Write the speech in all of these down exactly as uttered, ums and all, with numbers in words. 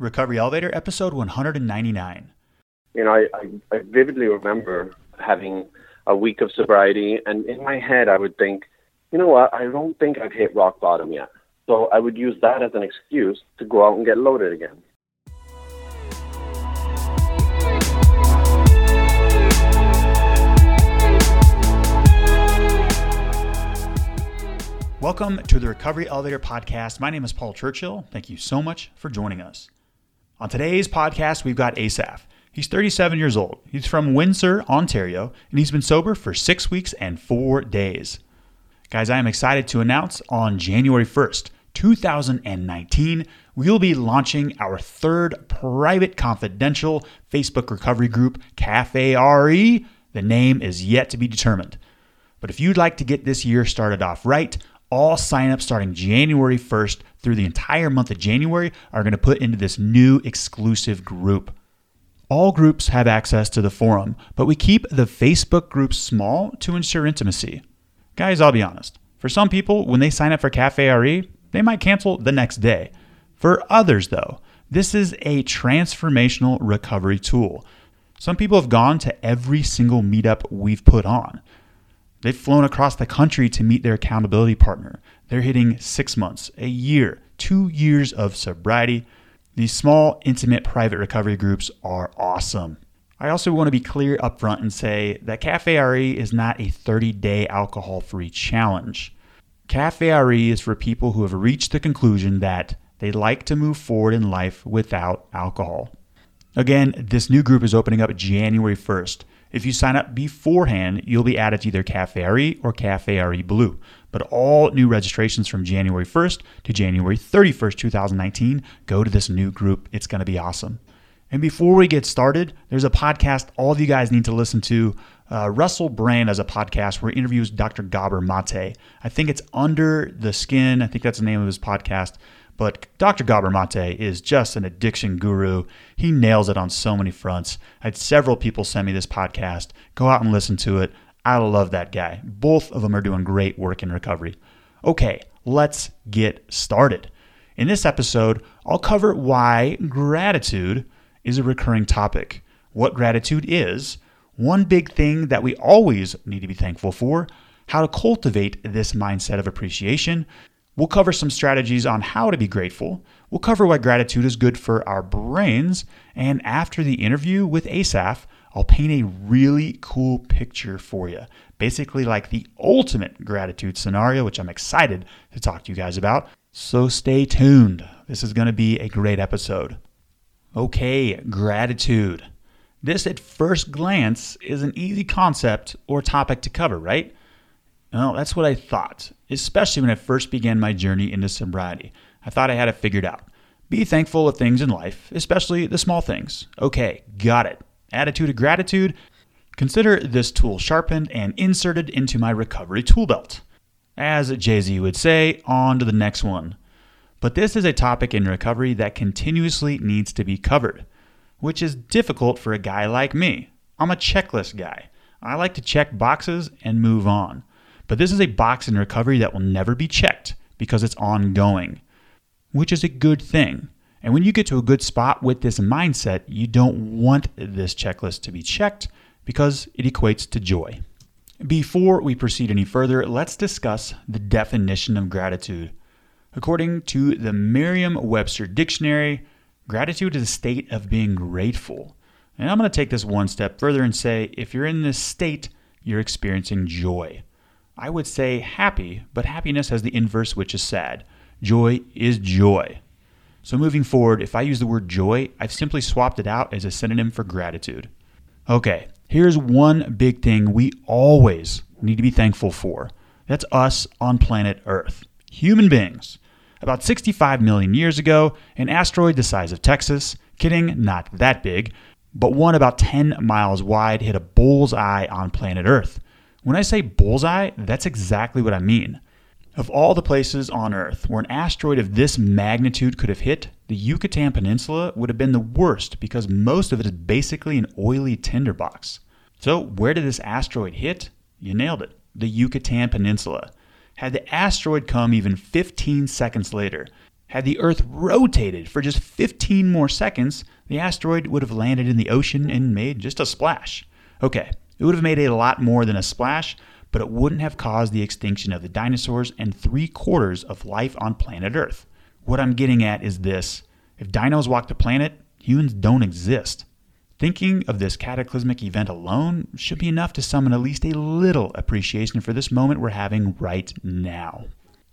Recovery Elevator, episode one hundred ninety-nine. You know, I, I, I vividly remember having a week of sobriety, and in my head I would think, you know what, I don't think I've hit rock bottom yet. So I would use that as an excuse to go out and get loaded again. Welcome to the Recovery Elevator Podcast. My name is Paul Churchill. Thank you so much for joining us. On today's podcast, we've got Asaph. He's thirty-seven years old. He's from Windsor, Ontario, and he's been sober for six weeks and four days. Guys, I am excited to announce on January first, two thousand nineteen, we'll be launching our third private confidential Facebook recovery group, CafeRE. The name is yet to be determined. But if you'd like to get this year started off right, all signups starting January first through the entire month of January are going to put into this new exclusive group. All groups have access to the forum, but we keep the Facebook groups small to ensure intimacy. Guys, I'll be honest. For some people, when they sign up for CafeRE, they might cancel the next day. For others, though, this is a transformational recovery tool. Some people have gone to every single meetup we've put on. They've flown across the country to meet their accountability partner. They're hitting six months, a year, two years of sobriety. These small, intimate, private recovery groups are awesome. I also want to be clear up front and say that CafeRE is not a thirty-day alcohol-free challenge. CafeRE is for people who have reached the conclusion that they like to move forward in life without alcohol. Again, this new group is opening up January first. If you sign up beforehand, you'll be added to either CafeRE or CafeRE Blue. But all new registrations from January first to January thirty-first, two thousand nineteen, go to this new group. It's going to be awesome. And before we get started, there's a podcast all of you guys need to listen to. Uh, Russell Brand has a podcast where he interviews Doctor Gabor Maté. I think it's Under the Skin. I think that's the name of his podcast. But Doctor Gabor Maté is just an addiction guru. He nails it on so many fronts. I had several people send me this podcast. Go out and listen to it. I love that guy. Both of them are doing great work in recovery. Okay, let's get started. In this episode, I'll cover why gratitude is a recurring topic, what gratitude is, one big thing that we always need to be thankful for, how to cultivate this mindset of appreciation. We'll cover some strategies on how to be grateful. We'll cover why gratitude is good for our brains. And after the interview with Asaph, I'll paint a really cool picture for you. Basically like the ultimate gratitude scenario, which I'm excited to talk to you guys about. So stay tuned. This is going to be a great episode. Okay, gratitude. This at first glance is an easy concept or topic to cover, right? Well, that's what I thought, especially when I first began my journey into sobriety. I thought I had it figured out. Be thankful of things in life, especially the small things. Okay, got it. Attitude of gratitude. Consider this tool sharpened and inserted into my recovery tool belt. As Jay-Z would say, on to the next one. But this is a topic in recovery that continuously needs to be covered, which is difficult for a guy like me. I'm a checklist guy. I like to check boxes and move on. But this is a box in recovery that will never be checked because it's ongoing, which is a good thing. And when you get to a good spot with this mindset, you don't want this checklist to be checked because it equates to joy. Before we proceed any further, let's discuss the definition of gratitude. According to the Merriam-Webster dictionary, gratitude is a state of being grateful. And I'm going to take this one step further and say, if you're in this state, you're experiencing joy. I would say happy, but happiness has the inverse, which is sad. Joy is joy. So moving forward, if I use the word joy, I've simply swapped it out as a synonym for gratitude. Okay, here's one big thing we always need to be thankful for. That's us on planet Earth, human beings. About sixty-five million years ago, an asteroid the size of Texas, kidding, not that big, but one about ten miles wide hit a bullseye on planet Earth. When I say bullseye, that's exactly what I mean. Of all the places on Earth where an asteroid of this magnitude could have hit, the Yucatan Peninsula would have been the worst because most of it is basically an oily tinderbox. So where did this asteroid hit? You nailed it. The Yucatan Peninsula. Had the asteroid come even fifteen seconds later, Had the Earth rotated for just fifteen more seconds, the asteroid would have landed in the ocean and made just a splash. Okay, it would have made a lot more than a splash, but it wouldn't have caused the extinction of the dinosaurs and three quarters of life on planet Earth. What I'm getting at is this: if dinos walked the planet, humans don't exist. Thinking of this cataclysmic event alone should be enough to summon at least a little appreciation for this moment we're having right now.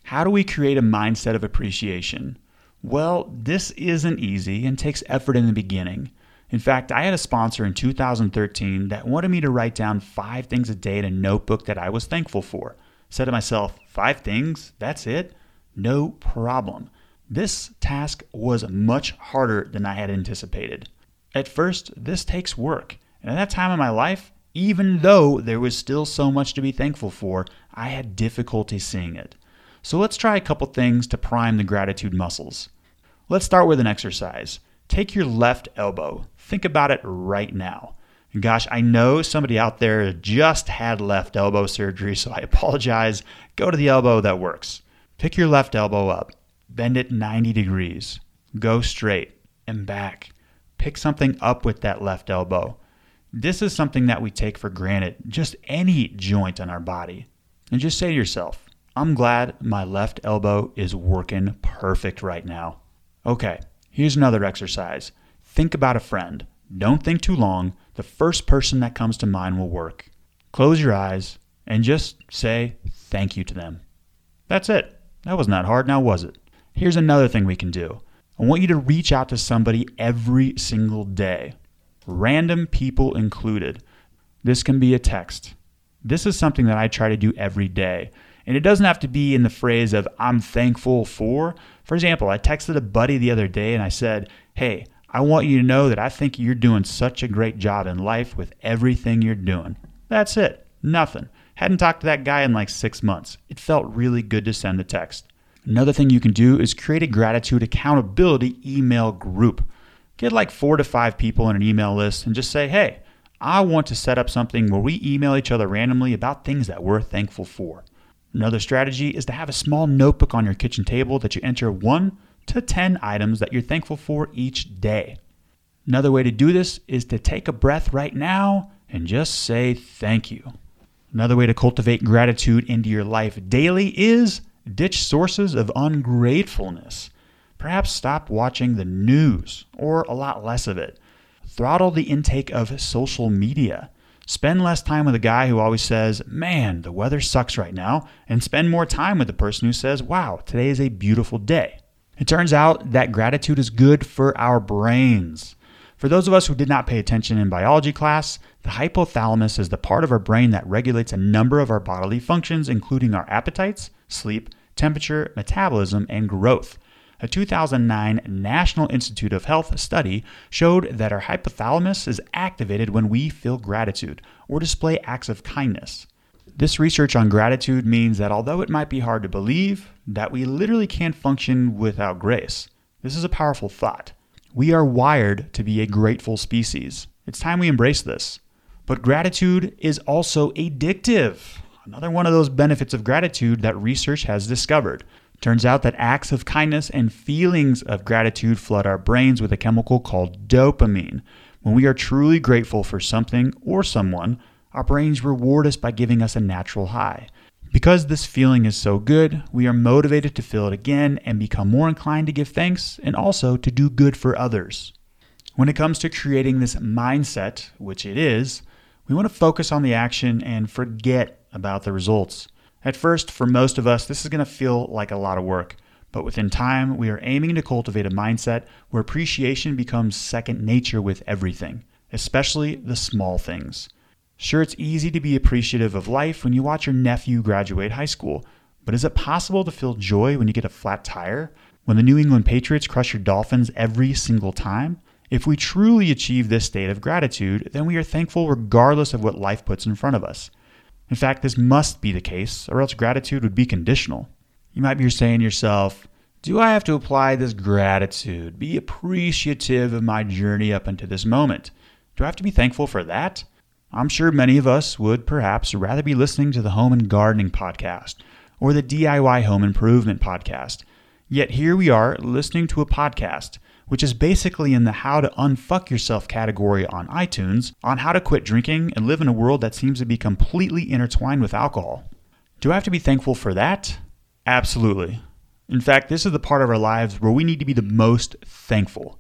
How do we create a mindset of appreciation? Well, this isn't easy and takes effort in the beginning. In fact, I had a sponsor in two thousand thirteen that wanted me to write down five things a day in a notebook that I was thankful for. I said to myself, five things? That's it? No problem. This task was much harder than I had anticipated. At first, this takes work, and at that time in my life, even though there was still so much to be thankful for, I had difficulty seeing it. So let's try a couple things to prime the gratitude muscles. Let's start with an exercise. Take your left elbow. Think about it right now. And gosh, I know somebody out there just had left elbow surgery, so I apologize. Go to the elbow that works. Pick your left elbow up. Bend it ninety degrees. Go straight and back. Pick something up with that left elbow. This is something that we take for granted, just any joint on our body. And just say to yourself, I'm glad my left elbow is working perfect right now. Okay, here's another exercise. Think about a friend. Don't think too long. The first person that comes to mind will work. Close your eyes and just say thank you to them. That's it. That was not hard, now was it? Here's another thing we can do. I want you to reach out to somebody every single day, random people included. This can be a text. This is something that I try to do every day. And it doesn't have to be in the phrase of I'm thankful for. For example, I texted a buddy the other day and I said, hey, I want you to know that I think you're doing such a great job in life with everything you're doing. That's it. Nothing. Hadn't talked to that guy in like six months. It felt really good to send the text. Another thing you can do is create a gratitude accountability email group. Get like four to five people in an email list and just say, hey, I want to set up something where we email each other randomly about things that we're thankful for. Another strategy is to have a small notebook on your kitchen table that you enter one to ten items that you're thankful for each day. Another way to do this is to take a breath right now and just say thank you. Another way to cultivate gratitude into your life daily is ditch sources of ungratefulness. Perhaps stop watching the news, or a lot less of it. Throttle the intake of social media. Spend less time with a guy who always says, man, the weather sucks right now, and spend more time with the person who says, wow, today is a beautiful day. It turns out that gratitude is good for our brains. For those of us who did not pay attention in biology class, the hypothalamus is the part of our brain that regulates a number of our bodily functions, including our appetites, sleep, temperature, metabolism, and growth. A two thousand nine National Institute of Health study showed that our hypothalamus is activated when we feel gratitude or display acts of kindness. This research on gratitude means that although it might be hard to believe, that we literally can't function without grace. This is a powerful thought. We are wired to be a grateful species. It's time we embrace this. But gratitude is also addictive. Another one of those benefits of gratitude that research has discovered. Turns out that acts of kindness and feelings of gratitude flood our brains with a chemical called dopamine. When we are truly grateful for something or someone, our brains reward us by giving us a natural high. Because this feeling is so good, we are motivated to feel it again and become more inclined to give thanks and also to do good for others. When it comes to creating this mindset, which it is, we want to focus on the action and forget about the results. At first, for most of us, this is going to feel like a lot of work, but within time, we are aiming to cultivate a mindset where appreciation becomes second nature with everything, especially the small things. Sure, it's easy to be appreciative of life when you watch your nephew graduate high school, but is it possible to feel joy when you get a flat tire? When the New England Patriots crush your Dolphins every single time? If we truly achieve this state of gratitude, then we are thankful regardless of what life puts in front of us. In fact, this must be the case, or else gratitude would be conditional. You might be saying to yourself, do I have to apply this gratitude, be appreciative of my journey up until this moment? Do I have to be thankful for that? I'm sure many of us would perhaps rather be listening to the Home and Gardening podcast or the D I Y Home Improvement podcast. Yet here we are listening to a podcast, which is basically in the how to unfuck yourself category on iTunes, on how to quit drinking and live in a world that seems to be completely intertwined with alcohol. Do I have to be thankful for that? Absolutely. In fact, this is the part of our lives where we need to be the most thankful.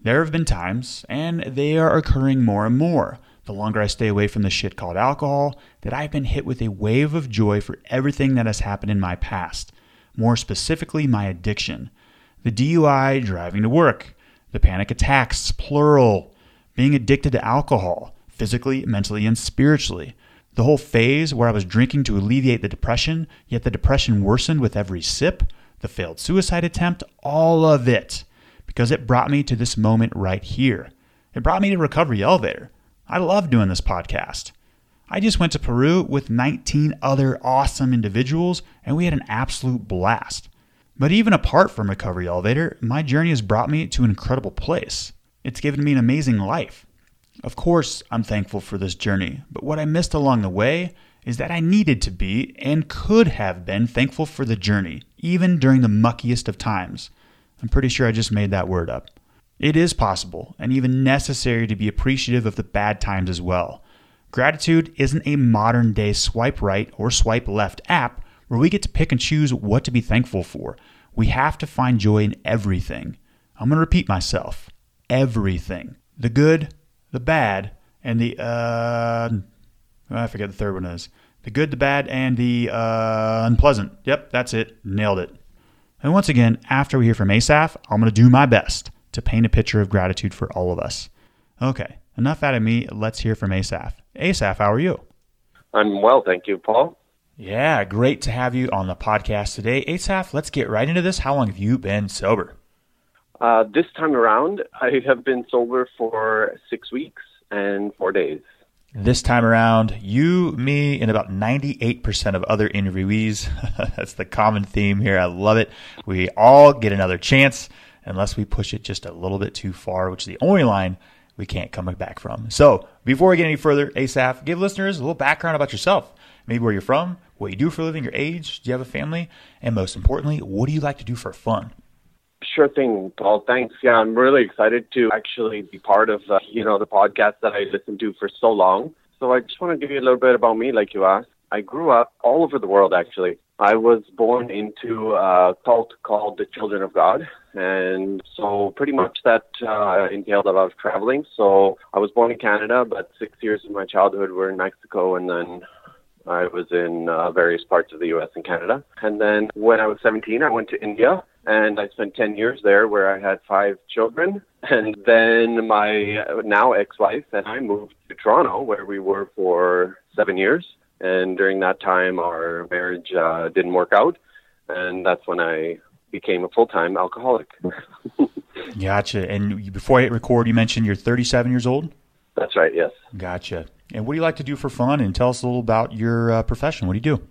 There have been times, and they are occurring more and more, the longer I stay away from the shit called alcohol, that I've been hit with a wave of joy for everything that has happened in my past, more specifically my addiction. The D U I driving to work, the panic attacks, plural, being addicted to alcohol, physically, mentally, and spiritually. The whole phase where I was drinking to alleviate the depression, yet the depression worsened with every sip, the failed suicide attempt, all of it, because it brought me to this moment right here. It brought me to Recovery Elevator. I love doing this podcast. I just went to Peru with nineteen other awesome individuals, and we had an absolute blast. But even apart from Recovery Elevator, my journey has brought me to an incredible place. It's given me an amazing life. Of course, I'm thankful for this journey, but what I missed along the way is that I needed to be and could have been thankful for the journey, even during the muckiest of times. I'm pretty sure I just made that word up. It is possible and even necessary to be appreciative of the bad times as well. Gratitude isn't a modern-day swipe right or swipe left app where we get to pick and choose what to be thankful for. We have to find joy in everything. I'm going to repeat myself. Everything. The good, the bad, and the, uh, I forget the third one is. The good, the bad, and the uh, unpleasant. Yep, that's it. Nailed it. And once again, after we hear from Asaph, I'm going to do my best to paint a picture of gratitude for all of us. Okay, enough out of me. Let's hear from Asaph. Asaph, how are you? I'm well, thank you, Paul. Yeah, great to have you on the podcast today. Asaph, let's get right into this. How long have you been sober? Uh, this time around, I have been sober for six weeks and four days. This time around, you, me, and about ninety-eight percent of other interviewees. That's the common theme here. I love it. We all get another chance unless we push it just a little bit too far, which is the only line we can't come back from. So before we get any further, Asaph, give listeners a little background about yourself. Maybe where you're from, what you do for a living, your age, do you have a family, and most importantly, what do you like to do for fun? Sure thing, Paul. Thanks. Yeah, I'm really excited to actually be part of, uh, you know, the podcast that I listened to for so long. So I just want to give you a little bit about me, like you asked. I grew up all over the world, actually. I was born into a cult called The Children of God. And so pretty much that uh, entailed a lot of traveling. So I was born in Canada, but six years of my childhood were in Mexico, and then I was in uh, various parts of the U S and Canada. And then when I was seventeen, I went to India, and I spent ten years there where I had five children. And then my now ex-wife and I moved to Toronto, where we were for seven years. And during that time, our marriage uh, didn't work out. And that's when I became a full-time alcoholic. Gotcha. And before I hit record, you mentioned you're thirty-seven years old? That's right, yes. Gotcha. And what do you like to do for fun? And tell us a little about your uh, profession. What do you do?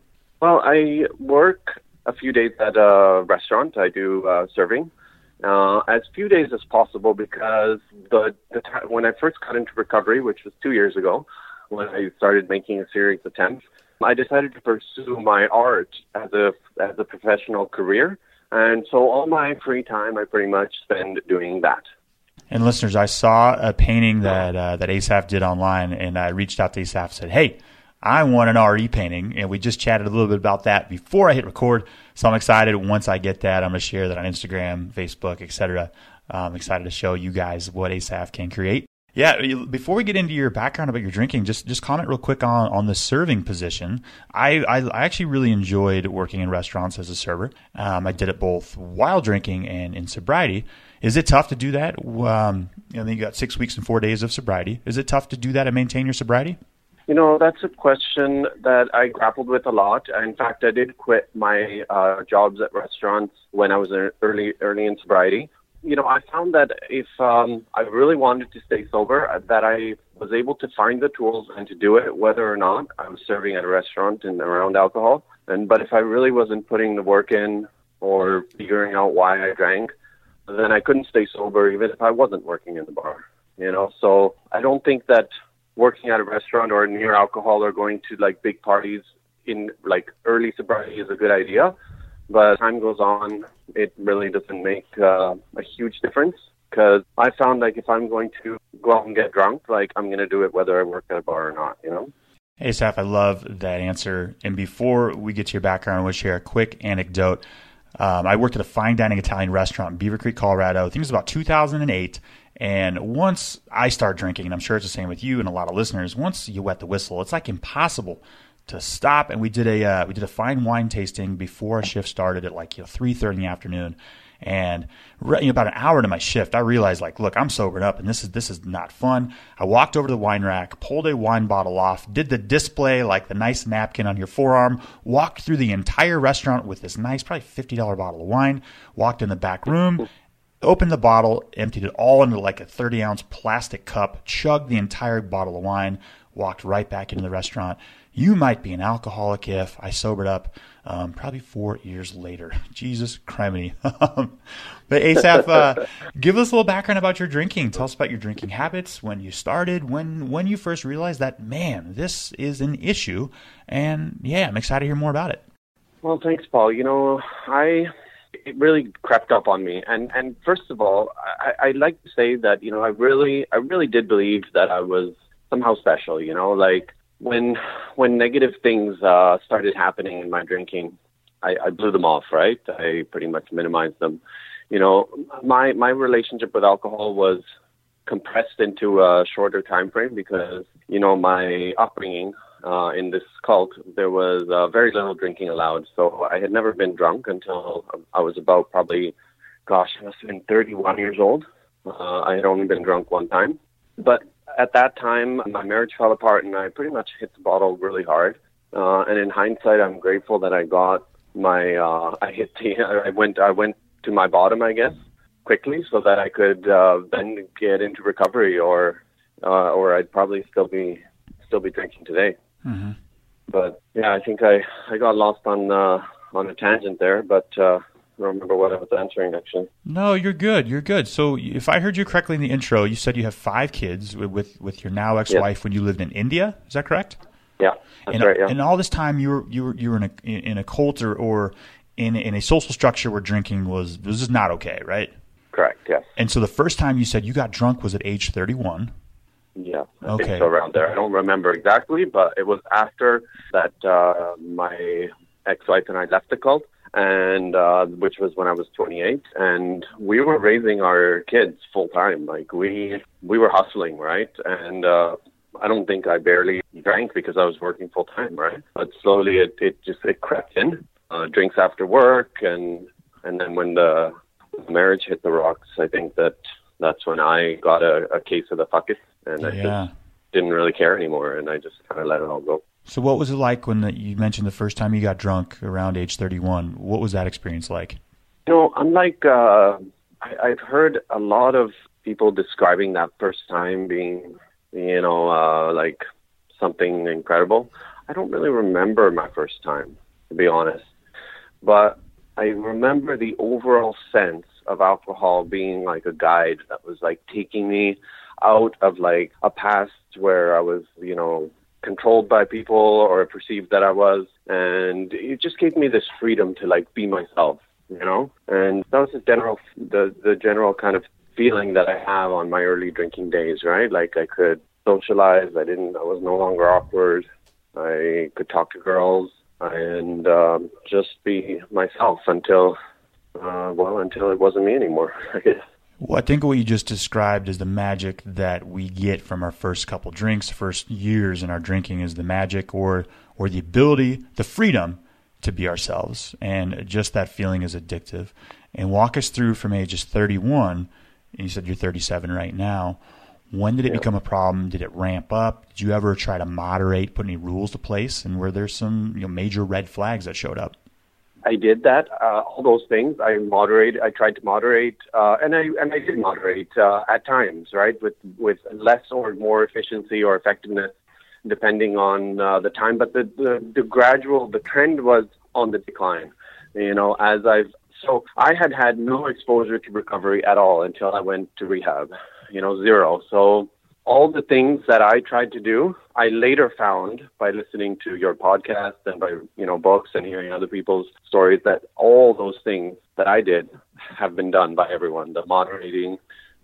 Well, I work a few days at a restaurant. I do uh, serving uh, as few days as possible because the, the time, when I first got into recovery, which was two years ago, when I started making a serious attempt, I decided to pursue my art as a as a professional career. And so all my free time, I pretty much spend doing that. And listeners, I saw a painting that uh, that Asaph did online, and I reached out to Asaph and said, hey, I want an R E painting. And we just chatted a little bit about that before I hit record. So I'm excited. Once I get that, I'm going to share that on Instagram, Facebook, et cetera. I'm excited to show you guys what Asaph can create. Yeah, before we get into your background about your drinking, just just comment real quick on, on the serving position. I, I, I actually really enjoyed working in restaurants as a server. Um, I did it both while drinking and in sobriety. Is it tough to do that? Um, I mean, you got six weeks and four days of sobriety. Is it tough to do that and maintain your sobriety? You know, that's a question that I grappled with a lot. In fact, I did quit my uh, jobs at restaurants when I was early, early in sobriety. You know, I found that if um, I really wanted to stay sober, that I was able to find the tools and to do it, whether or not I was serving at a restaurant and around alcohol. And but if I really wasn't putting the work in or figuring out why I drank, then I couldn't stay sober even if I wasn't working in the bar. You know, so I don't think that working at a restaurant or near alcohol or going to like big parties in like early sobriety is a good idea. But as time goes on, it really doesn't make uh, a huge difference, because I found, like, if I'm going to go out and get drunk, like, I'm going to do it whether I work at a bar or not, you know? Hey, Asaph, I love that answer. And before we get to your background, I want to share a quick anecdote. Um, I worked at a fine dining Italian restaurant in Beaver Creek, Colorado. I think it was about two thousand eight. And once I start drinking, and I'm sure it's the same with you and a lot of listeners, once you wet the whistle, it's like impossible to stop. And we did a uh, we did a fine wine tasting before our shift started at like, you know, three thirty in the afternoon. And re- you know, about an hour into my shift, I realized, like, look, I'm sobering up, and this is this is not fun. I walked over to the wine rack, pulled a wine bottle off, did the display, like the nice napkin on your forearm, walked through the entire restaurant with this nice, probably fifty dollars bottle of wine, walked in the back room, opened the bottle, emptied it all into like a thirty-ounce plastic cup, chugged the entire bottle of wine, walked right back into the restaurant. You might be an alcoholic if I sobered up um, probably four years later. Jesus criminy. But Asaph, uh, give us a little background about your drinking. Tell us about your drinking habits, when you started, when, when you first realized that, man, this is an issue. And yeah, I'm excited to hear more about it. Well, thanks, Paul. You know, I... It really crept up on me. And, and first of all, I, I'd like to say that, you know, I really, I really did believe that I was somehow special, you know, like when, when negative things uh, started happening in my drinking, I, I blew them off, right? I pretty much minimized them. You know, my, my relationship with alcohol was compressed into a shorter time frame because, you know, my upbringing Uh, in this cult, there was uh, very little drinking allowed. So I had never been drunk until I was about probably, gosh, I must have been thirty-one years old. Uh, I had only been drunk one time. But at that time, my marriage fell apart and I pretty much hit the bottle really hard. Uh, and in hindsight, I'm grateful that I got my, uh, I hit the, I went, I went to my bottom, I guess, quickly so that I could uh, then get into recovery or, uh, or I'd probably still be, still be drinking today. Mm-hmm. But yeah, I think I, I got lost on uh, on a tangent there, but uh, I don't remember what I was answering actually. No, you're good. You're good. So if I heard you correctly in the intro, you said you have five kids with with, with your now ex-wife. Yes. When you lived in India, is that correct? Yeah, that's and, right. Yeah. And all this time you were you were you were in a in a cult or, or in in a social structure where drinking was was just not okay, right? Correct. Yes. And so the first time you said you got drunk was at age thirty-one. Yeah, I okay. think so, around there. I don't remember exactly, but it was after that uh, my ex-wife and I left the cult, and uh, which was when I was twenty-eight, and we were raising our kids full-time. Like, we we were hustling, right? And uh, I don't think I barely drank because I was working full-time, right? But slowly it, it just it crept in, uh, drinks after work, and, and then when the marriage hit the rocks, I think that that's when I got a, a case of the fuck it. And I yeah. just didn't really care anymore, and I just kind of let it all go. So what was it like when the, you mentioned the first time you got drunk around age thirty-one? What was that experience like? You know, unlike uh, I, I've heard a lot of people describing that first time being, you know, uh, like something incredible. I don't really remember my first time, to be honest. But I remember the overall sense of alcohol being like a guide that was like taking me out of like a past where I was, you know, controlled by people or perceived that I was. And it just gave me this freedom to like be myself, you know, and that was the general, the, the general kind of feeling that I have on my early drinking days, right? Like I could socialize. I didn't, I was no longer awkward. I could talk to girls and um, just be myself until, uh, well, until it wasn't me anymore, I guess. Well, I think what you just described is the magic that we get from our first couple drinks, first years in our drinking is the magic or or the ability, the freedom to be ourselves. And just that feeling is addictive. And walk us through from ages thirty-one, and you said you're thirty-seven right now. When did it yeah. become a problem? Did it ramp up? Did you ever try to moderate, put any rules to place? And were there some you know, major red flags that showed up? I did that, uh, all those things. I moderated, I tried to moderate, uh, and I and I did moderate uh, at times, right, with, with less or more efficiency or effectiveness, depending on uh, the time. But the, the, the gradual, the trend was on the decline, you know, as I've, so I had had no exposure to recovery at all until I went to rehab, you know, zero. So all the things that I tried to do, I later found by listening to your podcast and by, you know, books and hearing other people's stories, that all those things that I did have been done by everyone. The moderating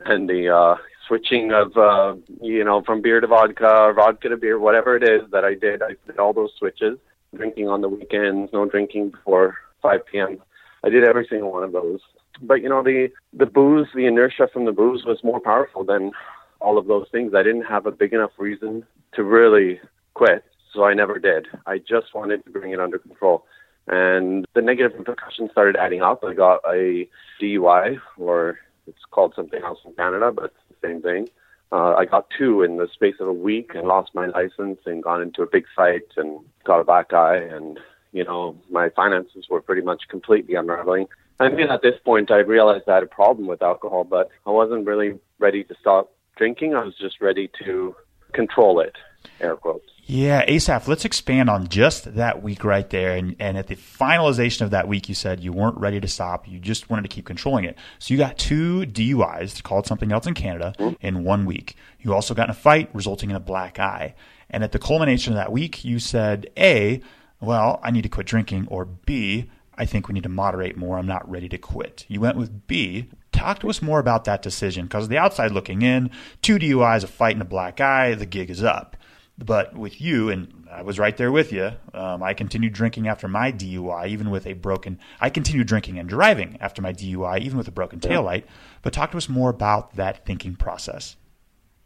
and the uh, switching of, uh, you know, from beer to vodka, or vodka to beer, whatever it is that I did, I did all those switches. Drinking on the weekends, no drinking before five p.m. I did every single one of those. But, you know, the, the booze, the inertia from the booze was more powerful than all of those things. I didn't have a big enough reason to really quit, so I never did. I just wanted to bring it under control. And the negative repercussions started adding up. I got a D U I, or it's called something else in Canada, but it's the same thing. Uh, I got two in the space of a week and lost my license and gone into a big fight and got a black eye. And, you know, my finances were pretty much completely unraveling. I mean, at this point, I realized I had a problem with alcohol, but I wasn't really ready to stop drinking. I was just ready to control it, air quotes. Yeah, Asaph, let's expand on just that week right there. And, and at the finalization of that week, you said you weren't ready to stop. You just wanted to keep controlling it. So you got two D U Is, called something else in Canada, mm-hmm. in one week. You also got in a fight, resulting in a black eye. And at the culmination of that week, you said, A, well, I need to quit drinking, or B, I think we need to moderate more. I'm not ready to quit. You went with B. Talk to us more about that decision, because the outside looking in, two D U Is, a fight and a black eye, the gig is up. But with you, and I was right there with you, um, I continued drinking after my D U I, even with a broken, I continued drinking and driving after my D U I, even with a broken taillight. But talk to us more about that thinking process,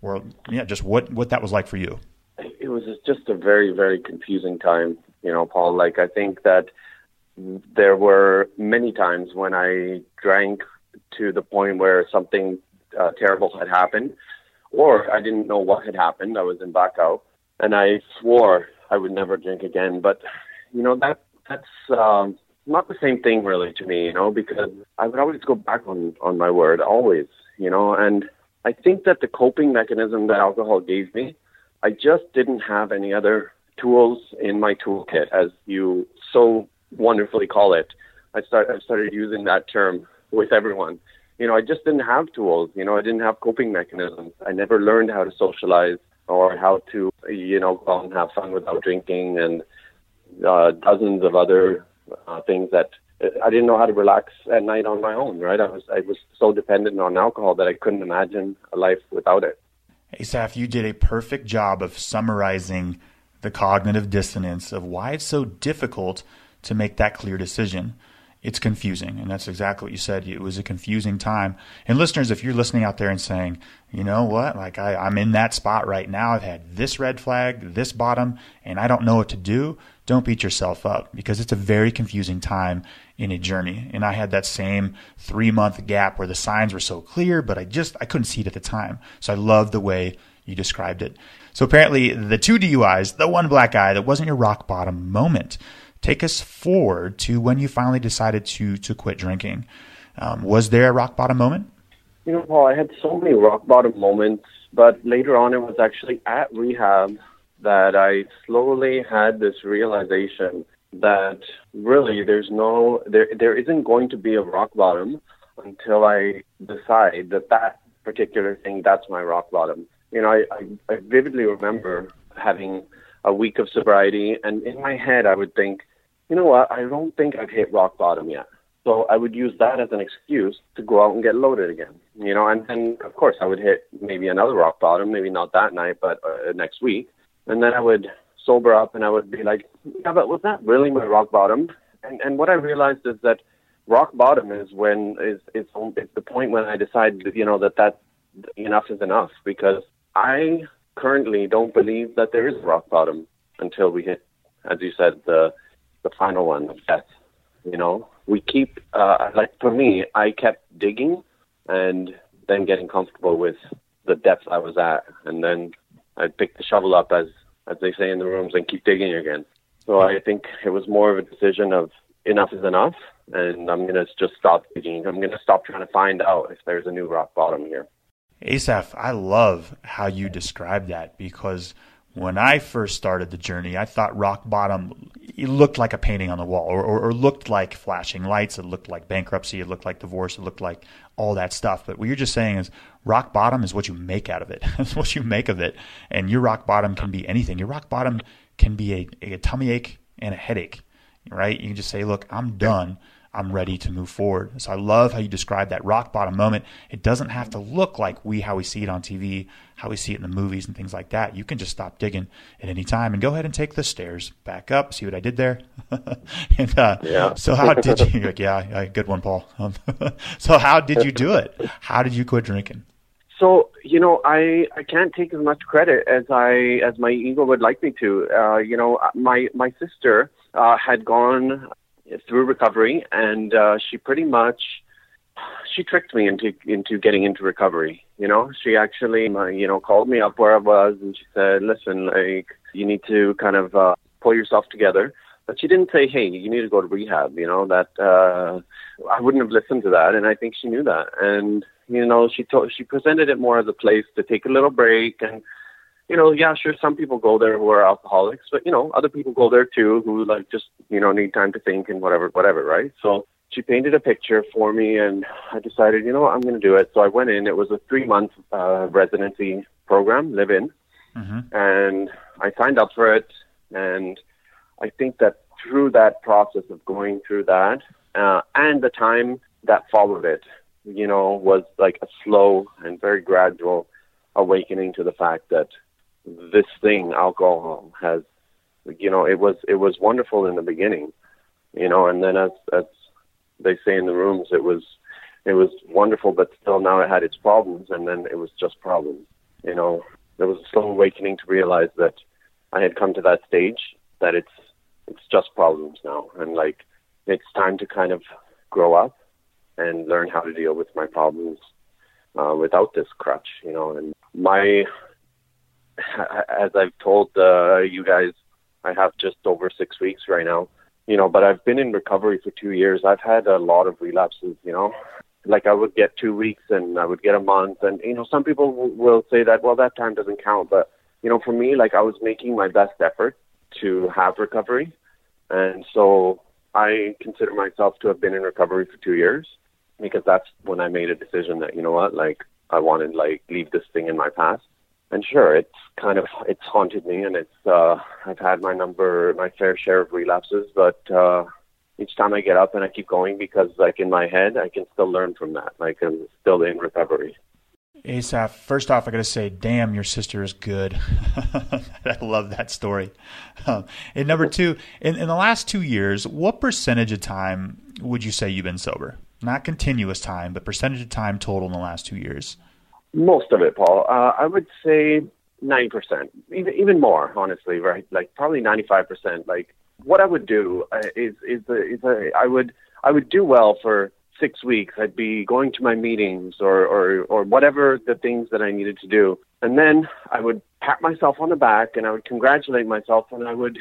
or yeah, just what, what that was like for you. It was just a very, very confusing time, you know, Paul. Like, I think that there were many times when I drank to the point where something uh, terrible had happened, or I didn't know what had happened. I was in blackout. And I swore I would never drink again. But, you know, that that's um, not the same thing really to me, you know, because I would always go back on, on my word, always, you know. And I think that the coping mechanism that alcohol gave me, I just didn't have any other tools in my toolkit, as you so wonderfully call it. I start, I started using that term with everyone. You know, I just didn't have tools. You know, I didn't have coping mechanisms. I never learned how to socialize, or how to, you know, go and have fun without drinking, and uh, dozens of other uh, things that I didn't know how to relax at night on my own, right? I was I was so dependent on alcohol that I couldn't imagine a life without it. Asaph, you did a perfect job of summarizing the cognitive dissonance of why it's so difficult to make that clear decision. It's confusing, and that's exactly what you said. It was a confusing time. And listeners, if you're listening out there and saying, you know what, like I, I'm in that spot right now, I've had this red flag, this bottom, and I don't know what to do, don't beat yourself up, because it's a very confusing time in a journey. And I had that same three-month gap where the signs were so clear, but I just I couldn't see it at the time. So I love the way you described it. So apparently the two D U Is, the one black eye, that wasn't your rock bottom moment. Take us forward to when you finally decided to to quit drinking. Um, was there a rock bottom moment? You know, Paul, I had so many rock bottom moments, but later on it was actually at rehab that I slowly had this realization that really there's no, there there isn't going to be a rock bottom until I decide that that particular thing, that's my rock bottom. You know, I, I, I vividly remember having a week of sobriety, and in my head I would think, you know what, I don't think I've hit rock bottom yet. So I would use that as an excuse to go out and get loaded again, you know, and then of course I would hit maybe another rock bottom, maybe not that night, but uh, next week. And then I would sober up and I would be like, yeah, but was that really my rock bottom? And and what I realized is that rock bottom is when, is it's, it's the point when I decide, you know, that that enough is enough, because I currently don't believe that there is a rock bottom until we hit, as you said, the the final one of death. You know, we keep, uh, like for me, I kept digging and then getting comfortable with the depth I was at. And then I'd pick the shovel up, as, as they say in the rooms, and keep digging again. So I think it was more of a decision of enough is enough, and I'm going to just stop digging. I'm going to stop trying to find out if there's a new rock bottom here. Asaph, I love how you described that, because When I first started the journey, I thought rock bottom, it looked like a painting on the wall, or, or, or looked like flashing lights. It looked like bankruptcy. It looked like divorce. It looked like all that stuff. But what you're just saying is rock bottom is what you make out of it. That's what you make of it. And your rock bottom can be anything. Your rock bottom can be a, a tummy ache and a headache, right? You can just say, look, I'm done. I'm ready to move forward. So I love how you describe that rock bottom moment. It doesn't have to look like we, how we see it on T V, how we see it in the movies and things like that. You can just stop digging at any time and go ahead and take the stairs back up. See what I did there? and, uh, yeah. So how did you, you're like, yeah, yeah, good one, Paul. So how did you do it? How did you quit drinking? So, you know, I, I can't take as much credit as I, as my ego would like me to. Uh, you know, my, my sister, uh, had gone through recovery, and uh, she pretty much, she tricked me into into getting into recovery, you know. She actually, you know, called me up where I was, and she said, listen, like, you need to kind of uh, pull yourself together. But she didn't say, hey, you need to go to rehab, you know, that, uh, I wouldn't have listened to that, and I think she knew that. And, you know, she told, she presented it more as a place to take a little break, and, you know, yeah, sure, some people go there who are alcoholics, but, you know, other people go there too who, like, just, you know, need time to think and whatever, whatever, right? So she painted a picture for me, and I decided, you know what, I'm going to do it. So I went in. It was a three-month uh, residency program, live-in, mm-hmm. and I signed up for it. And I think that through that process of going through that uh, and the time that followed it, you know, was like a slow and very gradual awakening to the fact that this thing, alcohol, has, you know, it was, it was wonderful in the beginning, you know, and then as, as they say in the rooms, it was, it was wonderful, but still now it had its problems. And then it was just problems, you know. There was a slow awakening to realize that I had come to that stage that it's, it's just problems now. And like, it's time to kind of grow up and learn how to deal with my problems uh, without this crutch, you know. And my, as I've told uh, you guys, I have just over six weeks right now, you know, but I've been in recovery for two years. I've had a lot of relapses, you know, like I would get two weeks and I would get a month. And, you know, some people w- will say that, well, that time doesn't count. But, you know, for me, like I was making my best effort to have recovery. And so I consider myself to have been in recovery for two years because that's when I made a decision that, you know what, like I wanted, like leave this thing in my past. And sure, it's kind of, it's haunted me, and it's, uh, I've had my number, my fair share of relapses, but, uh, each time I get up and I keep going because like in my head, I can still learn from that. Like I'm still in recovery. Asaph, first off, I got to say, damn, your sister is good. I love that story. Um, and number two, in, in the last two years, what percentage of time would you say you've been sober? Not continuous time, but percentage of time total in the last two years. Most of it, Paul. Uh, I would say ninety percent, even, even more, honestly, right? Like probably ninety-five percent. Like what I would do is, is, a, is a, I would, I would do well for six weeks. I'd be going to my meetings or, or, or whatever the things that I needed to do. And then I would pat myself on the back and I would congratulate myself. And I would,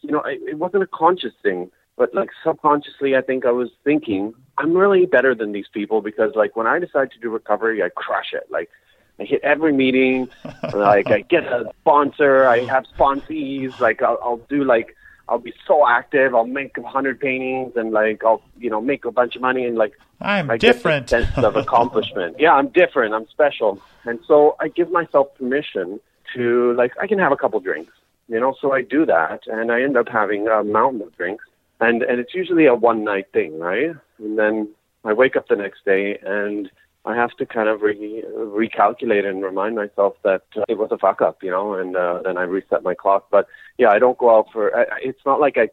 you know, I, it wasn't a conscious thing, but like subconsciously, I think I was thinking, I'm really better than these people because like when I decide to do recovery, I crush it. Like I hit every meeting, like I get a sponsor, I have sponsees, like I'll, I'll do like, I'll be so active. I'll make a hundred paintings and like, I'll, you know, make a bunch of money and like, I'm I different sense of accomplishment. Yeah, I'm different. I'm special. And so I give myself permission to like, I can have a couple drinks, you know? So I do that and I end up having a mountain of drinks. And and it's usually a one-night thing, right? And then I wake up the next day and I have to kind of re- recalculate and remind myself that uh, it was a fuck-up, you know, and uh, then I reset my clock. But, yeah, I don't go out for I, – it's not like I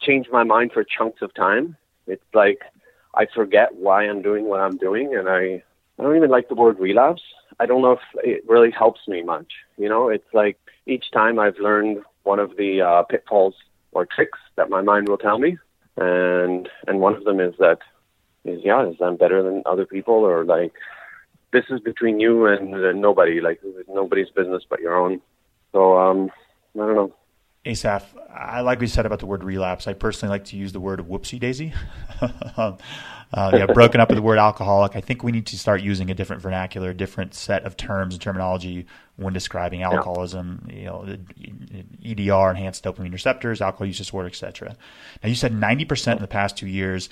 change my mind for chunks of time. It's like I forget why I'm doing what I'm doing, and I, I don't even like the word relapse. I don't know if it really helps me much, you know? It's like each time I've learned one of the uh, pitfalls or tricks that my mind will tell me. And and one of them is that, is, yeah, is I'm better than other people, or like, this is between you and, and nobody, like nobody's business but your own. So, um, I don't know. Asaph, I like what you said about the word relapse. I personally like to use the word whoopsie daisy. uh, yeah, broken up with the word alcoholic. I think we need to start using a different vernacular, a different set of terms and terminology when describing alcoholism, yeah. you know, E D R, enhanced dopamine receptors, alcohol use disorder, et cetera. Now, you said ninety percent in the past two years.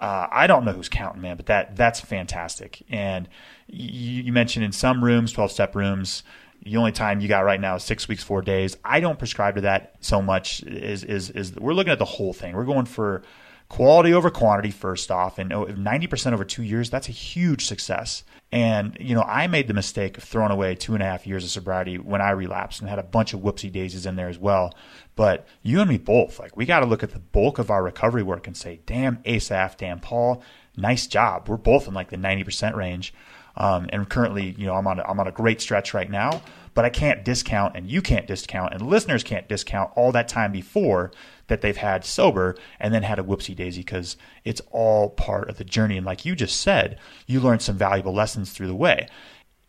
Uh, I don't know who's counting, man, but that that's fantastic. And you, you mentioned in some rooms, twelve-step rooms, the only time you got right now is six weeks, four days. I don't prescribe to that so much. Is is is we're looking at the whole thing. We're going for quality over quantity first off, and ninety percent over two years, that's a huge success. And you know, I made the mistake of throwing away two and a half years of sobriety when I relapsed and had a bunch of whoopsie daisies in there as well. But you and me both, like, we got to look at the bulk of our recovery work and say, damn Asaph, damn Paul, nice job. We're both in like the ninety percent range. Um, and currently, you know, I'm on a, I'm on a great stretch right now, but I can't discount, and you can't discount, and listeners can't discount all that time before that they've had sober and then had a whoopsie daisy, because it's all part of the journey. And like you just said, you learned some valuable lessons through the way.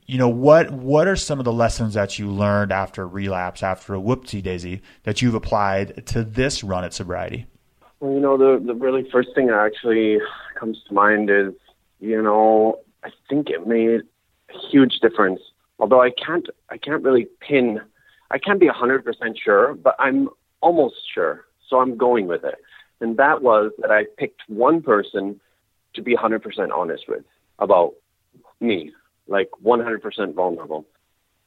You know, what what are some of the lessons that you learned after relapse, after a whoopsie daisy, that you've applied to this run at sobriety? Well, you know, the the really first thing that actually comes to mind is, you know, I think it made a huge difference. Although I can't, I can't really pin, I can't be one hundred percent sure, but I'm almost sure. So I'm going with it. And that was that I picked one person to be one hundred percent honest with about me, like one hundred percent vulnerable.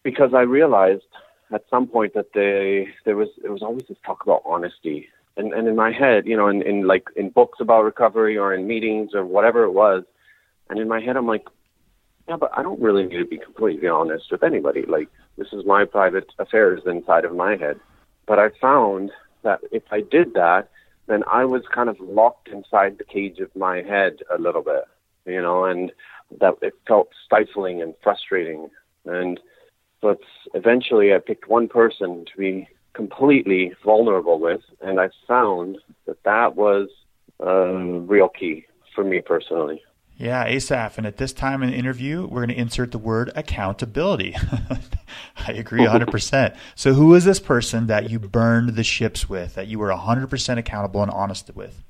Because I realized at some point that they, there was, it was always this talk about honesty. And, and in my head, you know, in, in like in books about recovery or in meetings or whatever it was, and in my head, I'm like, yeah, but I don't really need to be completely honest with anybody. Like, this is my private affairs inside of my head. But I found that if I did that, then I was kind of locked inside the cage of my head a little bit, you know, and that it felt stifling and frustrating. And but eventually I picked one person to be completely vulnerable with, and I found that that was a real key for me personally. Yeah, Asaph. And at this time in the interview, we're going to insert the word accountability. I agree one hundred percent. So who is this person that you burned the ships with, that you were one hundred percent accountable and honest with?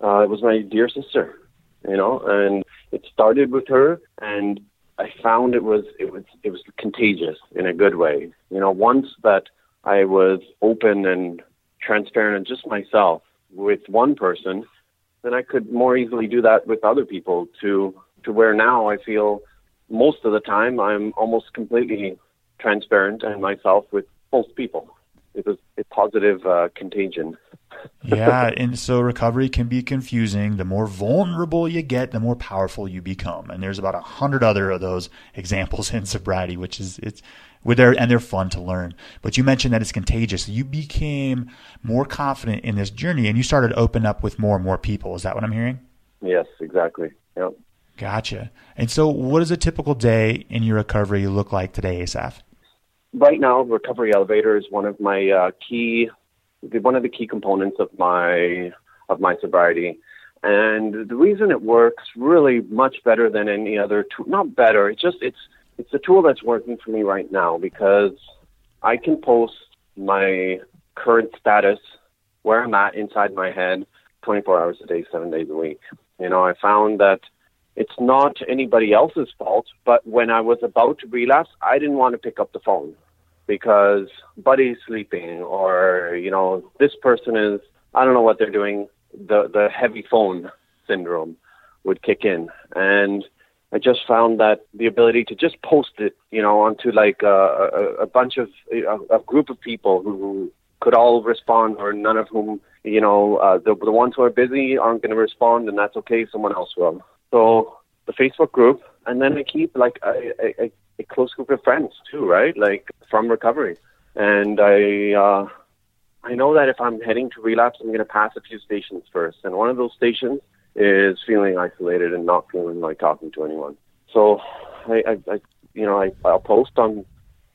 Uh, it was my dear sister, you know, and it started with her. And I found it was it was, it was contagious in a good way. You know, once that I was open and transparent and just myself with one person, then I could more easily do that with other people to, to where now I feel most of the time I'm almost completely transparent and myself with most people. It was a positive uh, contagion. Yeah, and so recovery can be confusing. The more vulnerable you get, the more powerful you become. And there's about a hundred other of those examples in sobriety, which is it's with their and they're fun to learn. But you mentioned that it's contagious. You became more confident in this journey, and you started to open up with more and more people. Is that what I'm hearing? Yes, exactly. Yep. Gotcha. And so, what does a typical day in your recovery look like today, Asaph? Right now, Recovery Elevator is one of my uh, key, one of the key components of my of my sobriety, and the reason it works really much better than any other tool. Not better, it's just it's it's a tool that's working for me right now because I can post my current status, where I'm at inside my head, twenty-four hours a day, seven days a week. You know, I found that it's not anybody else's fault, but when I was about to relapse, I didn't want to pick up the phone because buddy's sleeping or, you know, this person is, I don't know what they're doing. The the heavy phone syndrome would kick in. And I just found that the ability to just post it, you know, onto like a, a, a bunch of, a, a group of people who could all respond or none of whom, you know, uh, the, the ones who are busy aren't going to respond, and that's okay, someone else will. So the Facebook group, and then I keep like a, a, a close group of friends too, right? Like from recovery. And I uh, I know that if I'm heading to relapse, I'm going to pass a few stations first. And one of those stations is feeling isolated and not feeling like talking to anyone. So I, I, I you know, I, I'll post on,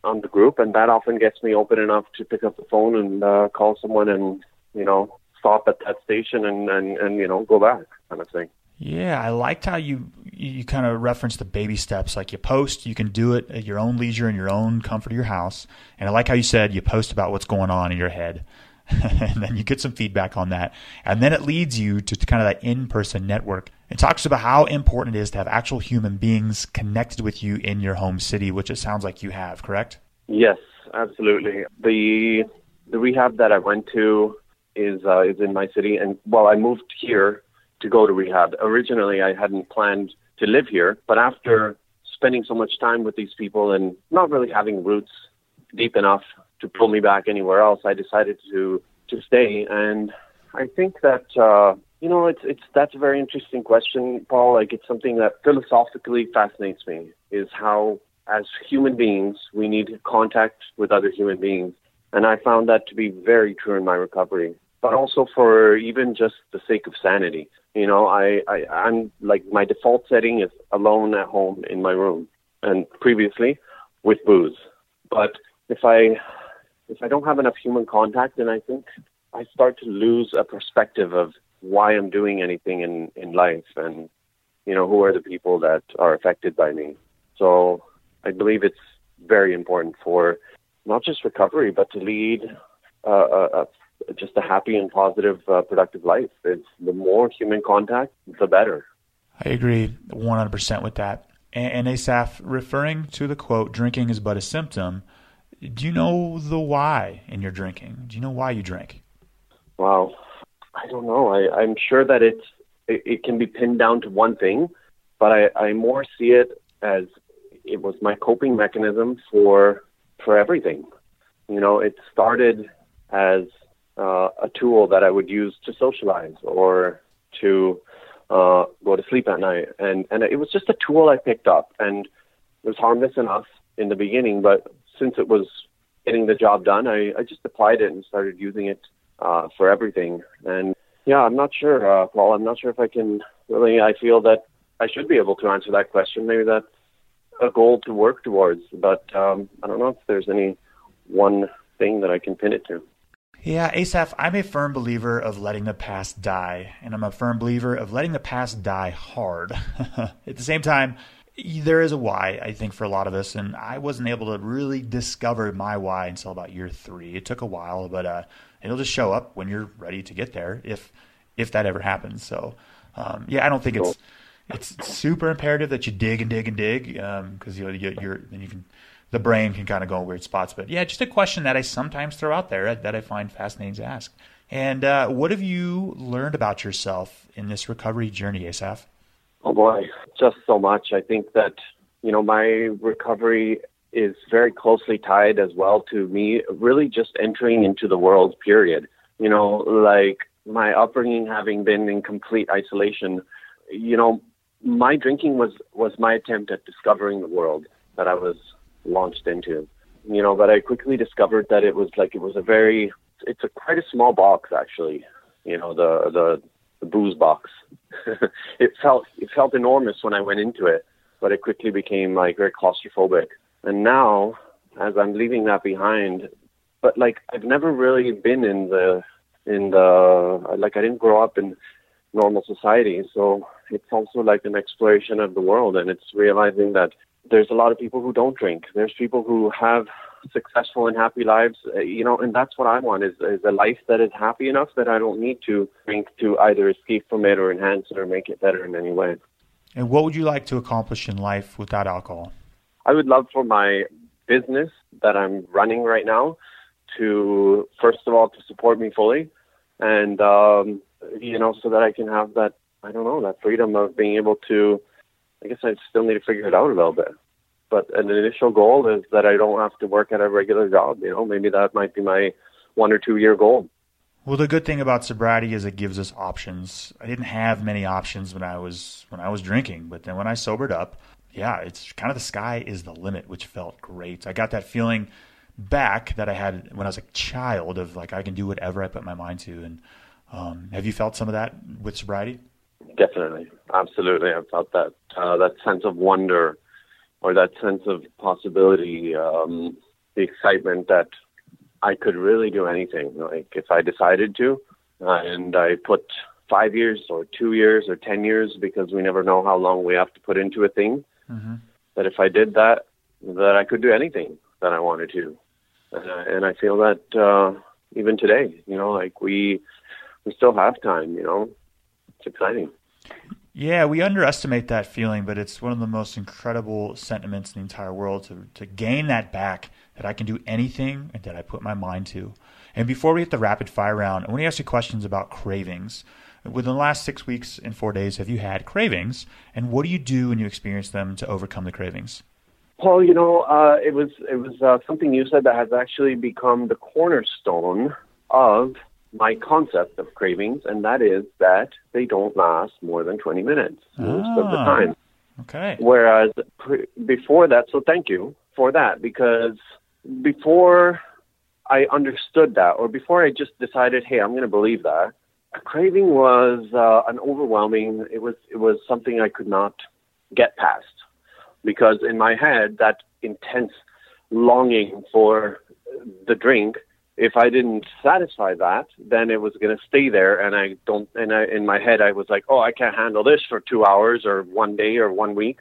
on the group, and that often gets me open enough to pick up the phone and uh, call someone and, you know, stop at that station and, and, and, you know, go back kind of thing. Yeah, I liked how you you kind of referenced the baby steps. Like you post, you can do it at your own leisure in your own comfort of your house. And I like how you said you post about what's going on in your head. And then you get some feedback on that. And then it leads you to kind of that in-person network. It talks about how important it is to have actual human beings connected with you in your home city, which it sounds like you have, correct? Yes, absolutely. The the rehab that I went to is uh, is in my city. And well, I moved here to go to rehab. Originally, I hadn't planned to live here. But after spending so much time with these people and not really having roots deep enough to pull me back anywhere else, I decided to, to stay. And I think that, uh, you know, it's, it's, that's a very interesting question, Paul. Like, it's something that philosophically fascinates me, is how, as human beings, we need contact with other human beings. And I found that to be very true in my recovery, but also for even just the sake of sanity. You know, I, I, I'm like, my default setting is alone at home in my room, and previously with booze. But if I If I don't have enough human contact, then I think I start to lose a perspective of why I'm doing anything in, in life and, you know, who are the people that are affected by me. So I believe it's very important for not just recovery, but to lead uh, a, a, just a happy and positive, uh, productive life. It's the more human contact, the better. I agree one hundred percent with that. And, and Asaph, referring to the quote, "Drinking is but a symptom," do you know the why in your drinking? Do you know why you drink? Wow. I don't know. I, I'm sure that it's, it, it can be pinned down to one thing, but I, I more see it as it was my coping mechanism for for everything. You know, it started as uh, a tool that I would use to socialize or to uh, go to sleep at night. And, and it was just a tool I picked up, and it was harmless enough in the beginning, but since it was getting the job done, I, I just applied it and started using it uh, for everything. And yeah, I'm not sure, uh, Paul. I'm not sure if I can really, I feel that I should be able to answer that question. Maybe that's a goal to work towards, but um, I don't know if there's any one thing that I can pin it to. Yeah, Asaph, I'm a firm believer of letting the past die, and I'm a firm believer of letting the past die hard. At the same time, there is a why, I think, for a lot of us, and I wasn't able to really discover my why until about year three. It took a while, but uh, it'll just show up when you're ready to get there, if if that ever happens. So, um, yeah, I don't think it's it's super imperative that you dig and dig and dig, because um, you know, you're then you can the brain can kind of go in weird spots. But yeah, just a question that I sometimes throw out there that I find fascinating to ask. And uh, what have you learned about yourself in this recovery journey, Asaph? Oh boy, just so much. I think that, you know, my recovery is very closely tied as well to me really just entering into the world, period. You know, like my upbringing having been in complete isolation, you know, my drinking was, was my attempt at discovering the world that I was launched into, you know, but I quickly discovered that it was like, it was a very, it's a quite a small box actually, you know, the, the, the booze box. it felt it felt enormous when I went into it, but it quickly became like very claustrophobic. And now, as I'm leaving that behind, but like I've never really been in the in the like I didn't grow up in normal society, so it's also like an exploration of the world, and it's realizing that there's a lot of people who don't drink. There's people who have successful and happy lives, you know, and that's what I want is, is a life that is happy enough that I don't need to drink to either escape from it or enhance it or make it better in any way. And what would you like to accomplish in life without alcohol? I would love for my business that I'm running right now to, first of all, to support me fully. And, um, you know, so that I can have that, I don't know, that freedom of being able to, I guess I still need to figure it out a little bit. But an initial goal is that I don't have to work at a regular job. You know, maybe that might be my one or two year goal. Well, the good thing about sobriety is it gives us options. I didn't have many options when I was when I was drinking, but then when I sobered up, yeah, it's kind of the sky is the limit, which felt great. I got that feeling back that I had when I was a child of like I can do whatever I put my mind to. And um, have you felt some of that with sobriety? Definitely, absolutely. I felt that uh, that sense of wonder. Or that sense of possibility, um, the excitement that I could really do anything, like if I decided to, uh, and I put five years or two years or ten years, because we never know how long we have to put into a thing. Mm-hmm. That if I did that, that I could do anything that I wanted to. And I, and I feel that uh, even today, you know, like we, we still have time, you know, it's exciting. Yeah, we underestimate that feeling, but it's one of the most incredible sentiments in the entire world to, to gain that back, that I can do anything and that I put my mind to. And before we hit the rapid fire round, I want to ask you questions about cravings. Within the last six weeks and four days, have you had cravings? And what do you do when you experience them to overcome the cravings? Paul, you know, uh, it was it was uh, something you said that has actually become the cornerstone of my concept of cravings, and that is that they don't last more than twenty minutes most ah, of the time. Okay. Whereas pre- before that, so thank you for that, because before I understood that, or before I just decided, hey, I'm going to believe that, a craving was uh, an overwhelming, it was it was something I could not get past. Because in my head, that intense longing for the drink, if I didn't satisfy that, then it was going to stay there. And I don't, and I, in my head, I was like, oh, I can't handle this for two hours or one day or one week.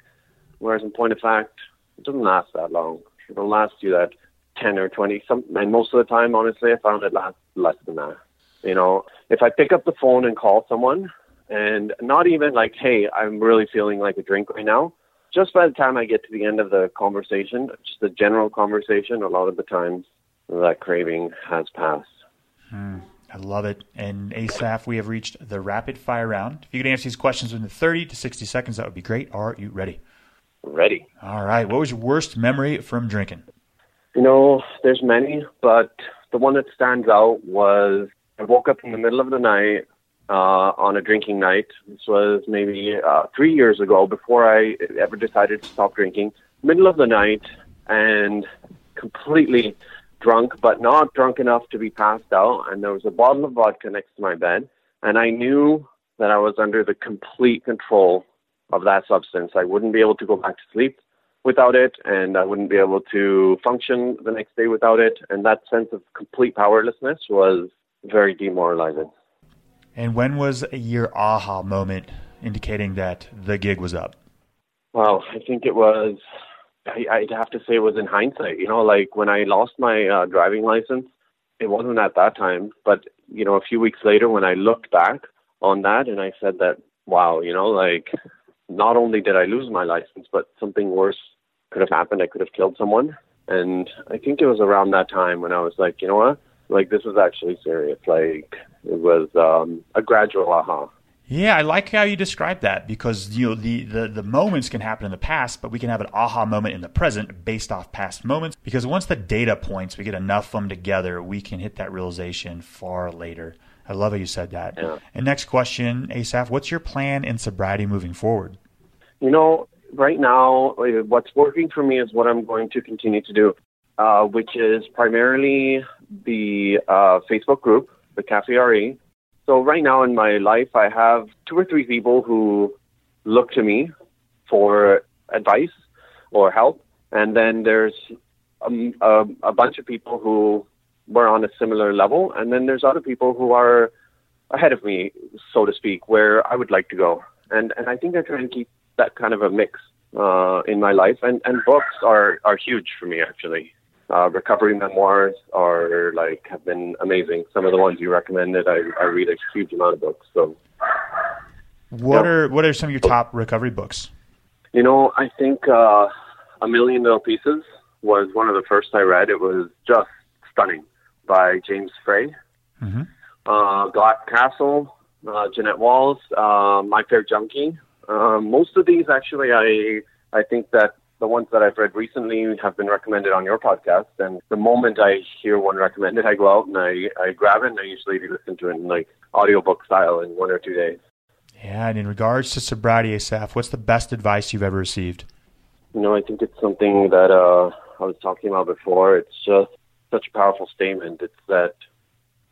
Whereas in point of fact, it doesn't last that long. It'll last you that ten or twenty, some, and most of the time, honestly, I found it last less than that. You know, if I pick up the phone and call someone and not even like, hey, I'm really feeling like a drink right now. Just by the time I get to the end of the conversation, just the general conversation, a lot of the times that craving has passed. Hmm. I love it. And Asaph, we have reached the rapid fire round. If you could answer these questions within thirty to sixty seconds, that would be great. Are you ready? Ready. All right. What was your worst memory from drinking? You know, there's many, but the one that stands out was I woke up in the middle of the night Uh, on a drinking night. This was maybe uh, three years ago, before I ever decided to stop drinking. Middle of the night and completely drunk, but not drunk enough to be passed out. And there was a bottle of vodka next to my bed. And I knew that I was under the complete control of that substance. I wouldn't be able to go back to sleep without it, and I wouldn't be able to function the next day without it. And that sense of complete powerlessness was very demoralizing. And when was your aha moment indicating that the gig was up? Well, I think it was, I, I'd have to say it was in hindsight. You know, like when I lost my uh, driving license, it wasn't at that time. But, you know, a few weeks later when I looked back on that and I said that, wow, you know, like not only did I lose my license, but something worse could have happened. I could have killed someone. And I think it was around that time when I was like, you know what? Like, this was actually serious. Like, it was um, a gradual aha. Yeah, I like how you describe that, because, you know, the, the, the moments can happen in the past, but we can have an aha moment in the present based off past moments, because once the data points, we get enough of them together, we can hit that realization far later. I love how you said that. Yeah. And next question, Asaph, what's your plan in sobriety moving forward? You know, right now, what's working for me is what I'm going to continue to do. Uh, which is primarily the uh, Facebook group, the CafeRE. So right now in my life, I have two or three people who look to me for advice or help. And then there's um, a, a bunch of people who were on a similar level. And then there's other people who are ahead of me, so to speak, where I would like to go. And and I think I try and keep that kind of a mix uh, in my life. And, and books are, are huge for me, actually. Uh, recovery memoirs are like have been amazing. Some of the ones you recommended, I, I read a huge amount of books. So, what yeah. are what are some of your top recovery books? You know, I think uh, A Million Little Pieces was one of the first I read. It was just stunning, by James Frey. Mm-hmm. Uh, Glass Castle, uh, Jeanette Walls, uh, My Fair Junkie. Uh, most of these, actually, I I think that. The ones that I've read recently have been recommended on your podcast. And the moment I hear one recommended, I go out and I, I grab it, and I usually listen to it in like audiobook style in one or two days. Yeah. And in regards to sobriety, Asaph, what's the best advice you've ever received? You know, I think it's something that uh, I was talking about before. It's just such a powerful statement. It's that,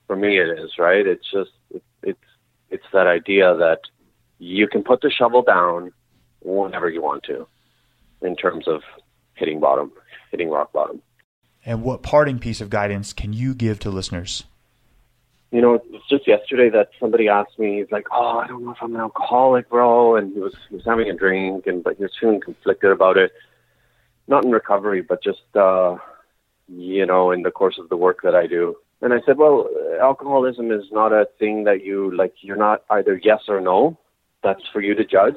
for me it is, right? It's just, it, it's it's that idea that you can put the shovel down whenever you want to, in terms of hitting bottom, hitting rock bottom. And what parting piece of guidance can you give to listeners? you know, it was just yesterday that somebody asked me, he's like, oh, I don't know if I'm an alcoholic, bro. And he was, he was having a drink, and but he was feeling conflicted about it. Not in recovery, but just, uh, you know, in the course of the work that I do. And I said, well, alcoholism is not a thing that you, like, you're not either yes or no. That's for you to judge.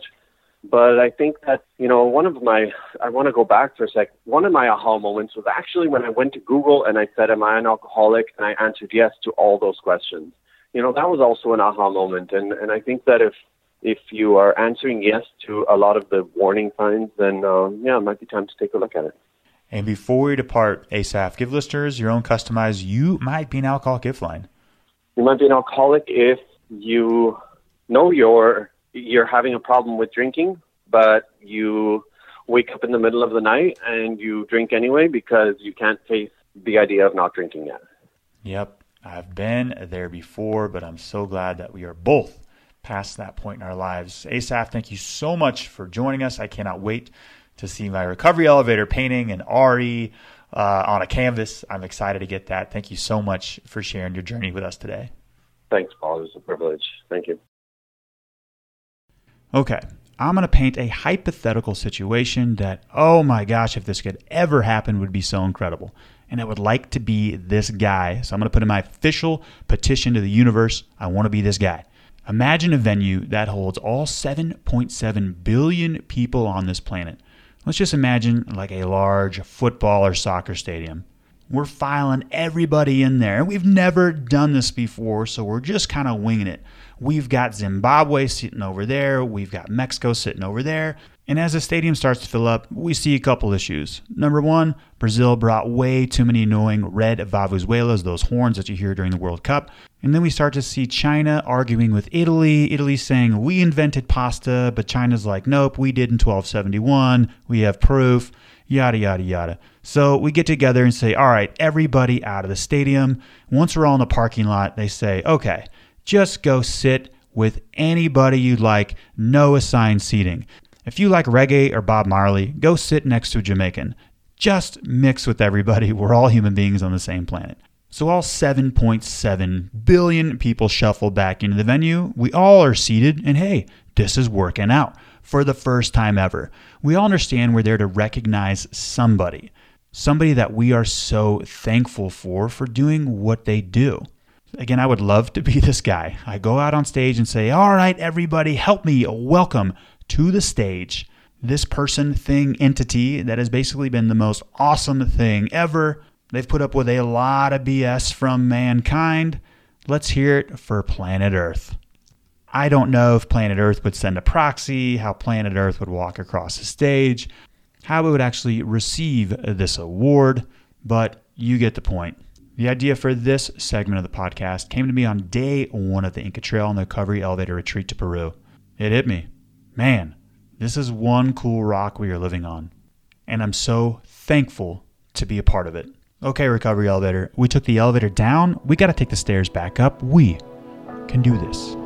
But I think that, you know, one of my, I want to go back for a sec. One of my aha moments was actually when I went to Google and I said, am I an alcoholic? And I answered yes to all those questions. You know, that was also an aha moment. And, and I think that if, if you are answering yes to a lot of the warning signs, then, um, yeah, it might be time to take a look at it. And before we depart, Asaph, give listeners your own customized, you might be an alcoholic if line. You might be an alcoholic if you know you're, you're having a problem with drinking, but you wake up in the middle of the night and you drink anyway because you can't face the idea of not drinking yet. Yep. I've been there before, but I'm so glad that we are both past that point in our lives. Asaph, thank you so much for joining us. I cannot wait to see my recovery elevator painting and R E uh, on a canvas. I'm excited to get that. Thank you so much for sharing your journey with us today. Thanks, Paul. It was a privilege. Thank you. Okay, I'm going to paint a hypothetical situation that, oh my gosh, if this could ever happen, would be so incredible. And I would like to be this guy. So I'm going to put in my official petition to the universe. I want to be this guy. Imagine a venue that holds all seven point seven billion people on this planet. Let's just imagine like a large football or soccer stadium. We're filing everybody in there, and we've never done this before, so we're just kind of winging it. We've got Zimbabwe sitting over there. We've got Mexico sitting over there. And as the stadium starts to fill up, we see a couple issues. Number one, Brazil brought way too many annoying red vavuzelas, those horns that you hear during the World Cup. And then we start to see China arguing with Italy. Italy's saying, we invented pasta, but China's like, nope, we did in twelve seventy-one. We have proof, yada, yada, yada. So we get together and say, all right, everybody out of the stadium. Once we're all in the parking lot, they say, okay, just go sit with anybody you like, no assigned seating. If you like reggae or Bob Marley, go sit next to a Jamaican. Just mix with everybody. We're all human beings on the same planet. So all seven point seven billion people shuffle back into the venue. We all are seated, and hey, this is working out for the first time ever. We all understand we're there to recognize somebody, somebody that we are so thankful for, for doing what they do. Again, I would love to be this guy. I go out on stage and say, all right, everybody, help me welcome to the stage this person, thing, entity that has basically been the most awesome thing ever. They've put up with a lot of B S from mankind. Let's hear it for planet Earth. I don't know if planet Earth would send a proxy, how planet Earth would walk across the stage, how it would actually receive this award, but you get the point. The idea for this segment of the podcast came to me on day one of the Inca Trail and the Recovery Elevator Retreat to Peru. It hit me. Man, this is one cool rock we are living on, and I'm so thankful to be a part of it. Okay, Recovery Elevator, we took the elevator down. We got to take the stairs back up. We can do this.